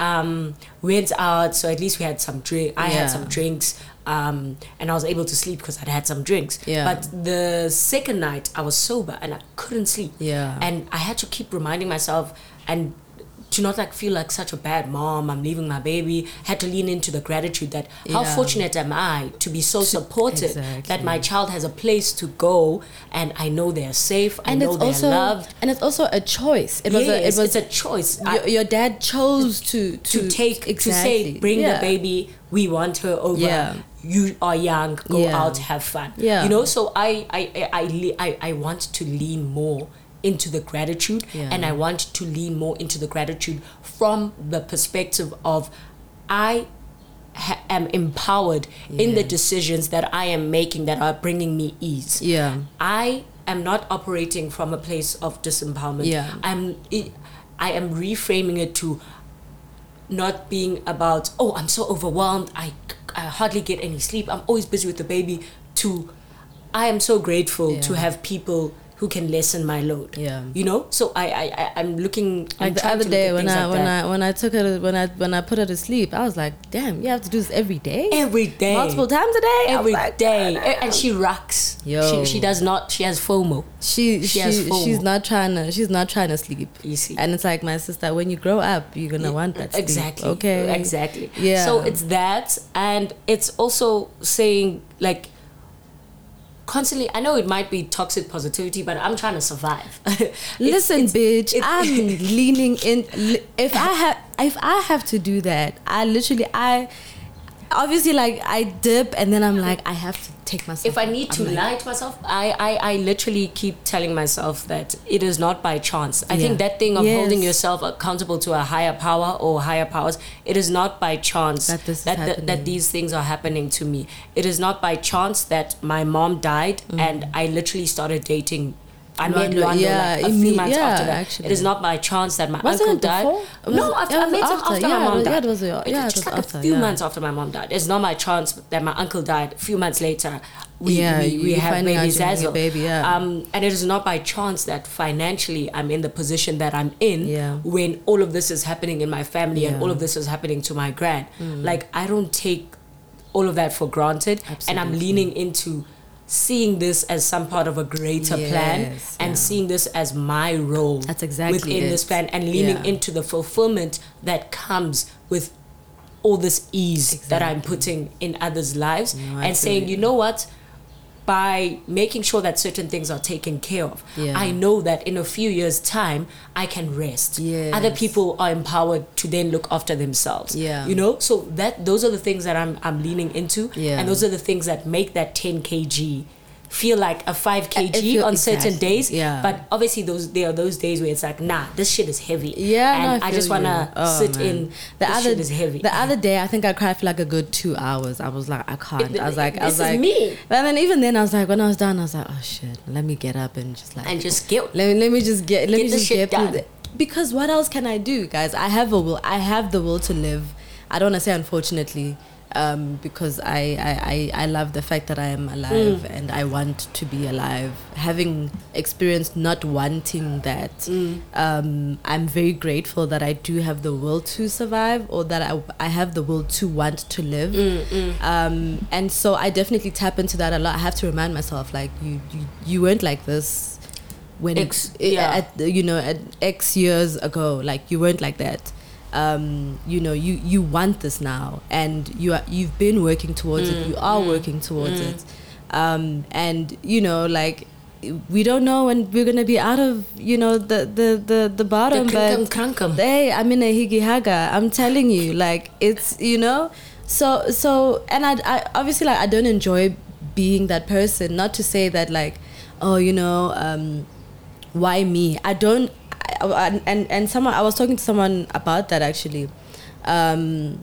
Um, went out, so at least we had some drink. I yeah. had some drinks, um, and I was able to sleep because I'd had some drinks. Yeah. But the second night, I was sober and I couldn't sleep. Yeah. And I had to keep reminding myself and to not like feel like such a bad mom. I'm leaving my baby. Had to lean into the gratitude that yeah. how fortunate am I to be so supported exactly. that my child has a place to go and I know they're safe. I and know they're also, loved. And it's also a choice. It was yes, a, it was it's a choice. Your, your dad chose to to, to take exactly. to say bring yeah. the baby. We want her over. Yeah. You are young. Go yeah. out. Have fun. Yeah. You know. So I I I I, I want to lean more into the gratitude yeah. and I want to lean more into the gratitude from the perspective of I ha- am empowered yeah. in the decisions that I am making that are bringing me ease. Yeah. I am not operating from a place of disempowerment. Yeah. I'm it, I am reframing it to not being about, oh, I'm so overwhelmed, I, I hardly get any sleep, I'm always busy with the baby, to I am so grateful yeah. to have people who can lessen my load? Yeah, you know. So I, I, I'm looking. Like the other day when I, like when that. I, when I took her, when I, when I put her to sleep, I was like, "Damn, you have to do this every day, every day, multiple times a day, every like, day." And she rocks. Yo, she, she does not. She has FOMO. She, she, she has FOMO. She's not trying to. She's not trying to sleep. You see, and it's like my sister. When you grow up, you're gonna yeah, want that. Sleep. Exactly. Okay. Exactly. Yeah. So it's that, and it's also saying like. Constantly, I know it might be toxic positivity, but I'm trying to survive. it's, Listen, it's, bitch, it's, I'm leaning in. If I have, if I have to do that, I literally, I, obviously, like, I dip and then I'm like, I have to take myself. If I need to like, lie to myself, I, I, I literally keep telling myself that it is not by chance. I yeah. think that thing of yes. holding yourself accountable to a higher power or higher powers, it is not by chance that, this that, th- that these things are happening to me. It is not by chance that my mom died mm. and I literally started dating I Luando, met Luando yeah, like a few months yeah, after that. Actually. It is not by chance that my Wasn't uncle died. Was no, after, I met him after, after yeah, my mom was, died. Yeah, it was, yeah, it was just it was like after, a few yeah. months after my mom died. It's not my chance that my uncle died. A few months later, we yeah, we, we have baby Zazzle. Baby, yeah. Um, and it is not by chance that financially I'm in the position that I'm in yeah. when all of this is happening in my family yeah. and all of this is happening to my grand. Mm. Like, I don't take all of that for granted. Absolutely. And I'm leaning into seeing this as some part of a greater yes, plan and yeah. seeing this as my role That's exactly within it. This plan and leaning yeah. into the fulfillment that comes with all this ease exactly. that I'm putting in others' lives no, and saying, you know what, by making sure that certain things are taken care of, yeah. I know that in a few years' time, I can rest. Yes. Other people are empowered to then look after themselves. Yeah. You know, so that those are the things that I'm I'm leaning into, yeah. and those are the things that make that ten kilograms feel like a five kilograms on exactly. certain days. Yeah. But obviously, those there are those days where it's like, nah, this shit is heavy. Yeah, and no, I, I just wanna oh, sit man. in. The this other shit is heavy. The yeah. other day, I think I cried for like a good two hours. I was like, I can't. It, I was like, this I was like, is me. And then even then, I was like, when I was done, I was like, oh shit, let me get up and just like and just get. Let me let me just get let get me just get through it. Because what else can I do, guys? I have a will. I have the will to live. I don't wanna say unfortunately. Um, because I, I, I love the fact that I am alive mm. and I want to be alive. Having experienced not wanting that, mm. um, I'm very grateful that I do have the will to survive or that I, I have the will to want to live. Mm, mm. Um, and so I definitely tap into that a lot. I have to remind myself, like, you, you, you weren't like this when X, it, yeah. at, you know, at X years ago. Like, you weren't like that. Um, you know, you, you want this now, and you are, you've been working towards mm, it. You are mm, working towards mm. it, um, and you know, like, we don't know when we're gonna be out of, you know, the the the, the bottom. The but crankum. Hey, I'm in a higi haga. I'm telling you, like, it's, you know, so so, and I, I obviously, like, I don't enjoy being that person. Not to say that, like, oh, you know, um, why me? I don't. And, and and someone I was talking to someone about that actually, um,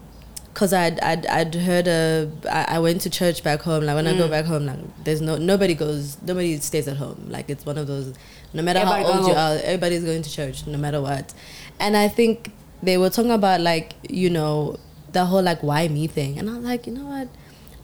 cause I'd I'd I'd heard a I, I went to church back home. Like when mm. I go back home, like there's no nobody goes nobody stays at home. Like it's one of those, no matter Everybody how old you are, everybody's going to church no matter what. And I think they were talking about, like, you know, the whole like why me thing, and I was like, you know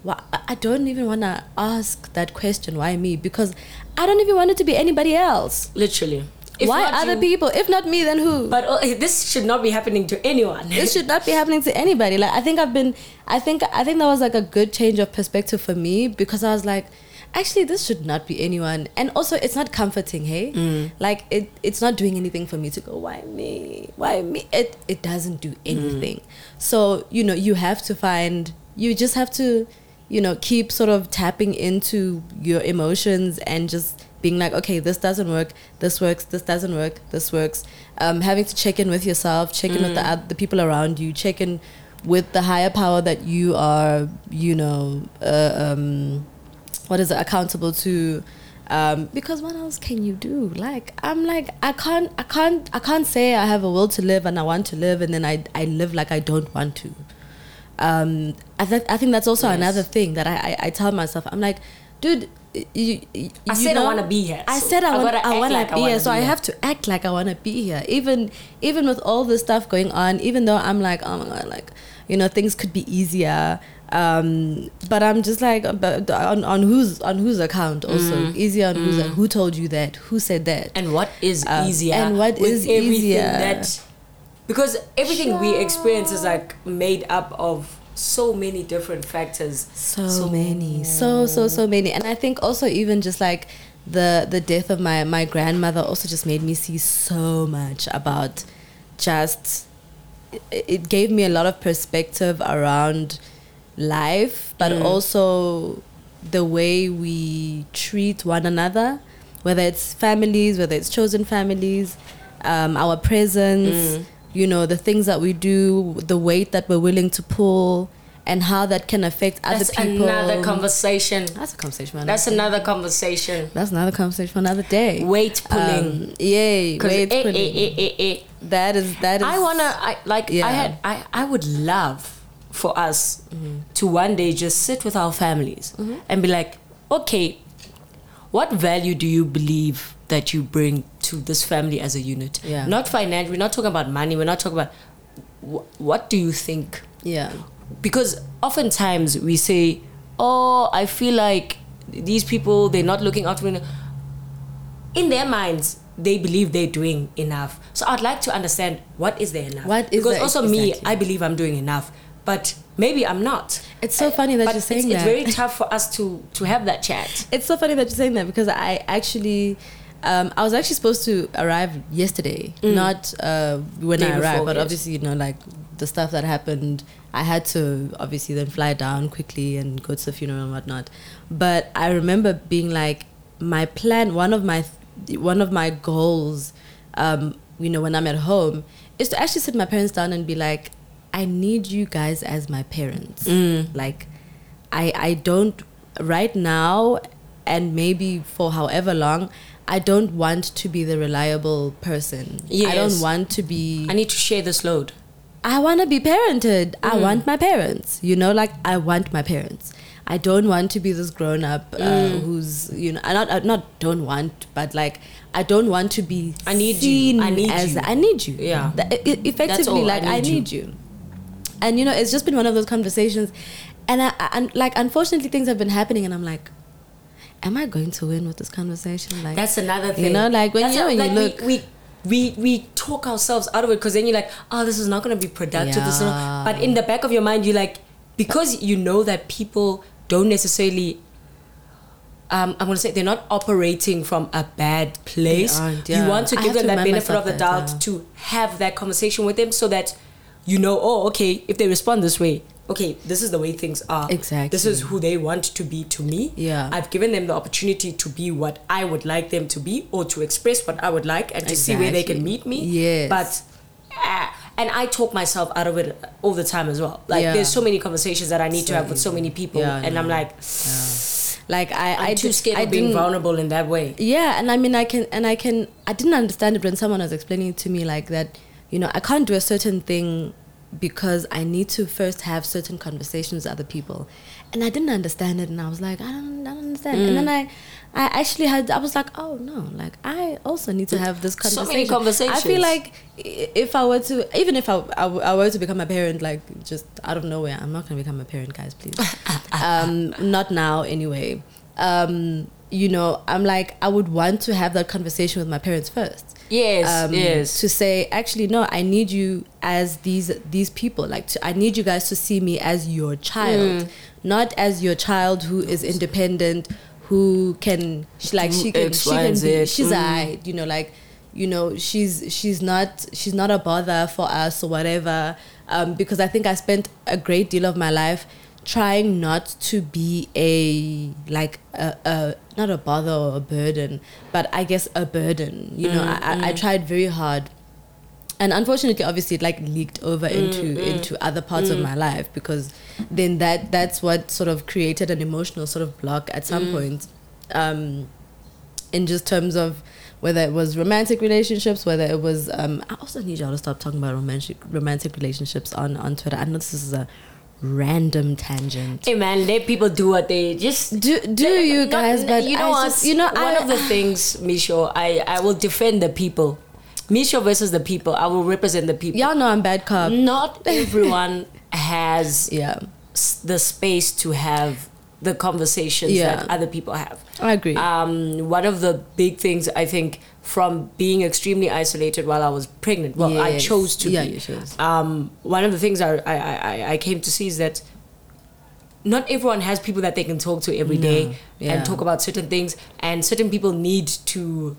what. I don't even want to ask that question, why me? Because I don't even want it to be anybody else. Literally. If Why other you, people? If not me, then who? But uh, this should not be happening to anyone. This should not be happening to anybody. Like I think I've been, I think I think that was like a good change of perspective for me, because I was like, actually, this should not be anyone. And also, it's not comforting, hey? Mm. Like it, it's not doing anything for me to go, why me? Why me? It, it doesn't do anything. Mm. So you know, you have to find. You just have to, you know, keep sort of tapping into your emotions and just being like, okay, this doesn't work, this works, this doesn't work, this works. Um, having to check in with yourself, check in mm. with the, uh, the people around you, check in with the higher power that you are, you know, uh, um, what is it, accountable to. Um, because what else can you do? Like, I'm like, I can't, I can't, I can't say I have a will to live and I want to live and then I, I live like I don't want to. Um, I, th- I think that's also yes. another thing that I, I, I tell myself. I'm like, dude, You, you, I said know, I want to be here. So I said I want to I want to like be here, so be I have to act like I want to be here. Even even with all this stuff going on, even though I'm like, oh my god, like, you know, things could be easier. Um, but I'm just like, but on on whose on whose account also mm. easier on mm. whose who told you that, who said that, and what is um, easier and what with is everything easier that, because everything sure. we experience is like made up of. So many different factors. So, so many. So, so, so many. And I think also even just like the the death of my, my grandmother also just made me see so much about just... It, it gave me a lot of perspective around life, but mm. also the way we treat one another, whether it's families, whether it's chosen families, um, our presence... Mm. You know, the things that we do, the weight that we're willing to pull, and how that can affect that's other people. That's another conversation. That's a conversation. Man. That's another conversation. That's another conversation for another day. Weight pulling. Um, yeah, weight eh, pulling. Eh, eh, eh, eh, eh. That is that is. I wanna. I like. Yeah. I had. I, I would love for us mm-hmm. to one day just sit with our families mm-hmm. and be like, okay, what value do you believe that you bring to this family as a unit? Yeah. Not financial. We're not talking about money. We're not talking about wh- what do you think? Yeah. Because oftentimes we say, oh, I feel like these people, they're not looking after me. In their minds, they believe they're doing enough. So I'd like to understand, what is there enough? What is because also exactly. me, I believe I'm doing enough, but maybe I'm not. It's so funny that uh, you're saying it's, that. It's very tough for us to, to have that chat. It's so funny that you're saying that, because I actually... Um, I was actually supposed to arrive yesterday, mm. not uh, when Day I arrived, before, but yes. obviously, you know, like the stuff that happened, I had to obviously then fly down quickly and go to the funeral and whatnot. But I remember being like, my plan, one of my, one of my goals, um, you know, when I'm at home, is to actually sit my parents down and be like, I need you guys as my parents. Mm. Like, I, I don't right now, and maybe for however long, I don't want to be the reliable person. Yes. I don't want to be... I need to share this load. I want to be parented. Mm. I want my parents. You know, like, I want my parents. I don't want to be this grown-up uh, mm. who's, you know... I not, I not don't want, but, like, I don't want to be I need seen you. I need as... You. I need you. Yeah. Effectively, like, I need, I need you. you. And, you know, it's just been one of those conversations. And, I, I, like, unfortunately, things have been happening, and I'm like... Am I going to win with this conversation? Like, that's another thing. You know, like when, you, a, when like you look, we, we we we talk ourselves out of it, because then you're like, oh, this is not going to be productive. Yeah. This is not. But in the back of your mind, you're like, because you know that people don't necessarily. Um, I'm going to say they're not operating from a bad place. Yeah. You want to give them that benefit of the doubt yeah. to have that conversation with them, so that you know, oh, okay, if they respond this way. Okay, this is the way things are. Exactly. This is who they want to be to me. Yeah. I've given them the opportunity to be what I would like them to be, or to express what I would like, and to exactly. see where they can meet me. Yes. But, uh, and I talk myself out of it all the time as well. Like, yeah. there's so many conversations that I need so to have with so many people. Yeah, and no. I'm like... Yeah. Like I, I'm I too scared of being vulnerable in that way. Yeah, and I mean, I can... And I can... I didn't understand it when someone was explaining it to me, like that, you know, I can't do a certain thing... because I need to first have certain conversations with other people. And I didn't understand it, and I was like, I don't, I don't understand. Mm. And then I, I actually had, I was like, oh no, like I also need to have this conversation. So many conversations. I feel like if I were to, even if I, I, I were to become a parent, like just out of nowhere, I'm not going to become a parent, guys, please. um, not now anyway. Um, you know, I'm like, I would want to have that conversation with my parents first. Yes, um, yes. To say, actually, no, I need you as these these people. Like, to, I need you guys to see me as your child, mm. not as your child who is independent, who can, she, like, she can, X, she can be, she's mm. I, you know, like, you know, she's she's not she's not a bother for us or whatever. Um, because I think I spent a great deal of my life trying not to be a like a, a not a bother or a burden, but I guess a burden, you know. mm, I, mm. I tried very hard, and unfortunately obviously it like leaked over mm, into mm, into other parts mm. of my life, because then that that's what sort of created an emotional sort of block at some mm. point, um in just terms of whether it was romantic relationships, whether it was um I also need y'all to stop talking about romantic romantic relationships on on Twitter. I know this is a random tangent. Hey man, let people do what they just do. Do you guys? Not, but you know, I just, you know, one I, of the things, Misho, I I will defend the people. Misho versus the people. I will represent the people. Y'all know I'm bad cop. Not everyone has yeah the space to have the conversations yeah. that other people have. I agree. Um, one of the big things I think from being extremely isolated while I was pregnant. Well, yes. I chose to yeah, be. You chose. Um, one of the things I, I, I, I came to see is that not everyone has people that they can talk to every no. day yeah. and talk about certain things, and certain people need to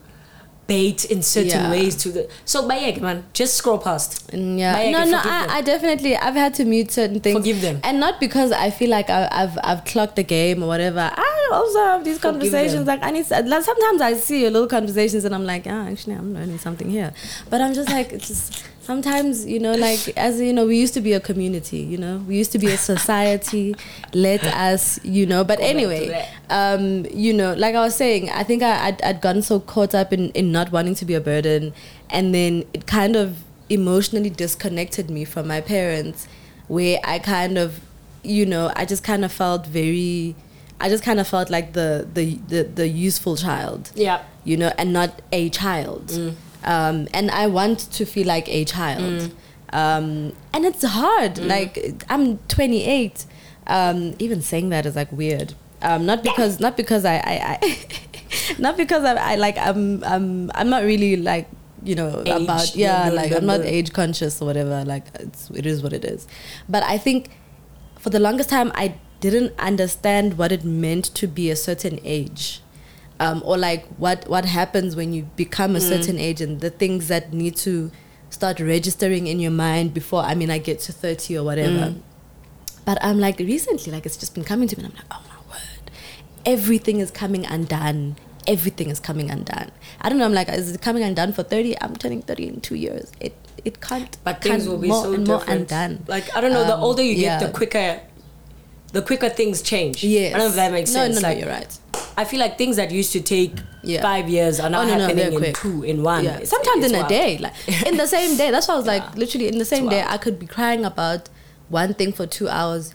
bait in certain yeah. ways to the... So, Bayek, man, just scroll past. Yeah. Bayek, no, no, I, I definitely... I've had to mute certain things. Forgive them. And not because I feel like I, I've I've clocked the game or whatever. I also have these Forgive conversations them. Like I need to, like, sometimes I see your little conversations and I'm like, ah, oh, actually I'm learning something here, but I'm just like, it's just Sometimes, you know, like, as you know, we used to be a community, you know, we used to be a society. Let us, you know, but anyway, um, you know, like I was saying, I think I, I'd, I'd gotten so caught up in, in not wanting to be a burden. And then it kind of emotionally disconnected me from my parents, where I kind of, you know, I just kind of felt very, I just kind of felt like the, the, the, the useful child, yeah, you know, and not a child. Mm. Um, and I want to feel like a child. Mm. Um, and it's hard. Mm. Like, I'm twenty-eight. Um, even saying that is like weird. Um, not because not because I, I, I not because I, I like I'm I'm I'm not really like, you know, age, about yeah, no, like no, I'm no. not age conscious or whatever. Like, it's, it is what it is. But I think for the longest time I didn't understand what it meant to be a certain age. Um, or like what, what happens when you become a mm. certain age, and the things that need to start registering in your mind before, I mean, I get to thirty or whatever. Mm. But I'm like, recently, like, it's just been coming to me and I'm like, oh my word, everything is coming undone. Everything is coming undone. I don't know, I'm like, is it coming undone for thirty? I'm turning thirty in two years. It it can't, but things can't will be more so and different. More undone. Like, I don't know, um, the older you yeah. get, the quicker the quicker things change. Yes. I don't know if that makes no, sense. No, no, like, no, you're right. I feel like things that used to take yeah. five years are now oh, no, happening no, in quick. two, in one. Yeah. It's, Sometimes it's in wild. a day, like in the same day. That's why I was yeah. like, literally in the same day, I could be crying about one thing for two hours.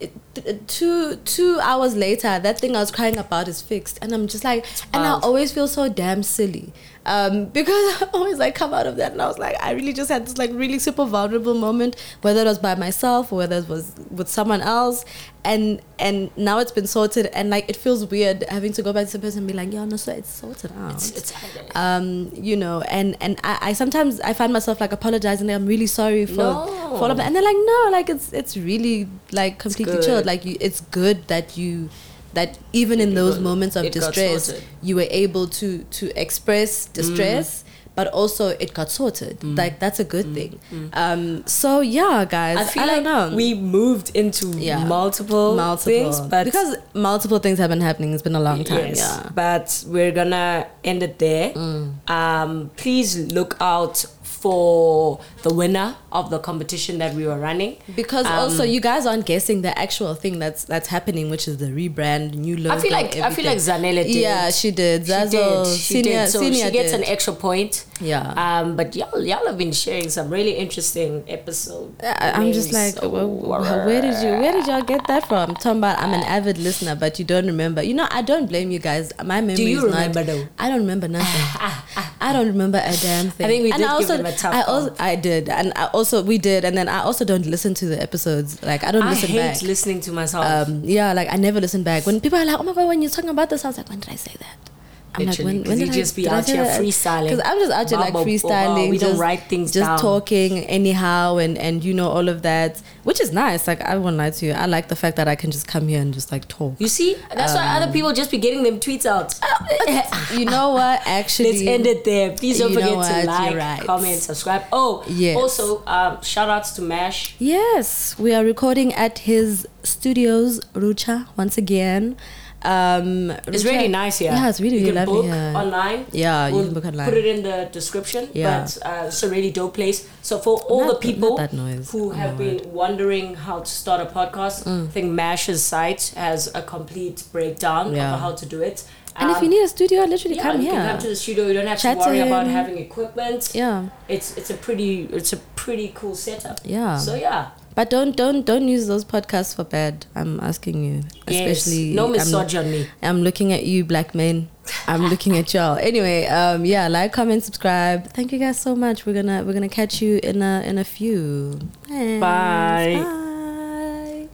It, th- two two hours later, that thing I was crying about is fixed, and I'm just like, and I always feel so damn silly um, because I always like come out of that, and I was like, I really just had this like really super vulnerable moment, whether it was by myself or whether it was with someone else. And and now it's been sorted, and like it feels weird having to go back to the person and be like, "Yo, no, so it's sorted out." It's, it's um, you know, and and I, I sometimes I find myself like apologizing, like, I'm really sorry for no. for all of that, and they're like, "No, like it's it's really like completely chilled. Like you, it's good that you that even in those moments of distress, you were able to to express distress." Mm. But also, it got sorted. Mm. Like, that's a good mm. thing. Mm. Um, so, yeah, guys. I feel I don't like know. we moved into yeah. multiple, multiple things. But because multiple things have been happening. It's been a long time. Yes. Yeah. But we're going to end it there. Mm. Um, please look out for the winner of the competition that we were running. Because um, also, you guys aren't guessing the actual thing that's that's happening, which is the rebrand, new logo. I feel like everything. I feel like Zanele did. Yeah, she did. Zazzle, she did. She senior, did. So senior she gets did. an extra point. Yeah. Um. But y'all, y'all have been sharing some really interesting episodes. I, I'm just like, so well, where did you, where did y'all get that from? Tomba, I'm an avid listener, but you don't remember. You know, I don't blame you guys. My memory is not. Do you remember not, though? I don't remember nothing. I don't remember a damn thing. I think we did and give also, them a tough I also, I did, and I also we did, and then I also don't listen to the episodes. Like I don't I listen back. I hate listening to myself. Um, yeah, like I never listen back. When people are like, "Oh my god, when you're talking about this," I was like, "When did I say that?" I'm Literally, like, when, when did you I, just be out here freestyling? Because I'm just out here like freestyling. We just, don't write things just down. Just talking anyhow, and, and you know all of that, which is nice. Like I won't lie to you, I like the fact that I can just come here and just like talk. You see, that's um, why other people just be getting them tweets out. You know what? Actually, let's end it there. Please don't forget to like, right. comment, subscribe. Oh, yes. Also, um, shout outs to Mash. Yes, we are recording at his studios, Rucha, once again. Um, it's Rucha, really nice here. Yeah, it's really, really lovely. You can book here. online. Yeah, we'll you can book online. Put it in the description. Yeah. But uh, it's a really dope place. So for all not, the people who oh, have been wondering how to start a podcast, mm. I think Mash's site has a complete breakdown yeah. of how to do it. And um, if you need a studio, literally yeah, come here. You can come to the studio. You don't have Chat to worry to about having equipment. Yeah, it's it's a pretty it's a pretty cool setup. Yeah. So yeah. But don't don't don't use those podcasts for bad. I'm asking you, yes. especially. No misogyny. I'm, I'm looking at you, black men. I'm looking at y'all. Anyway, um, yeah, like, comment, subscribe. Thank you guys so much. We're gonna we're gonna catch you in a in a few. Thanks. Bye. Bye.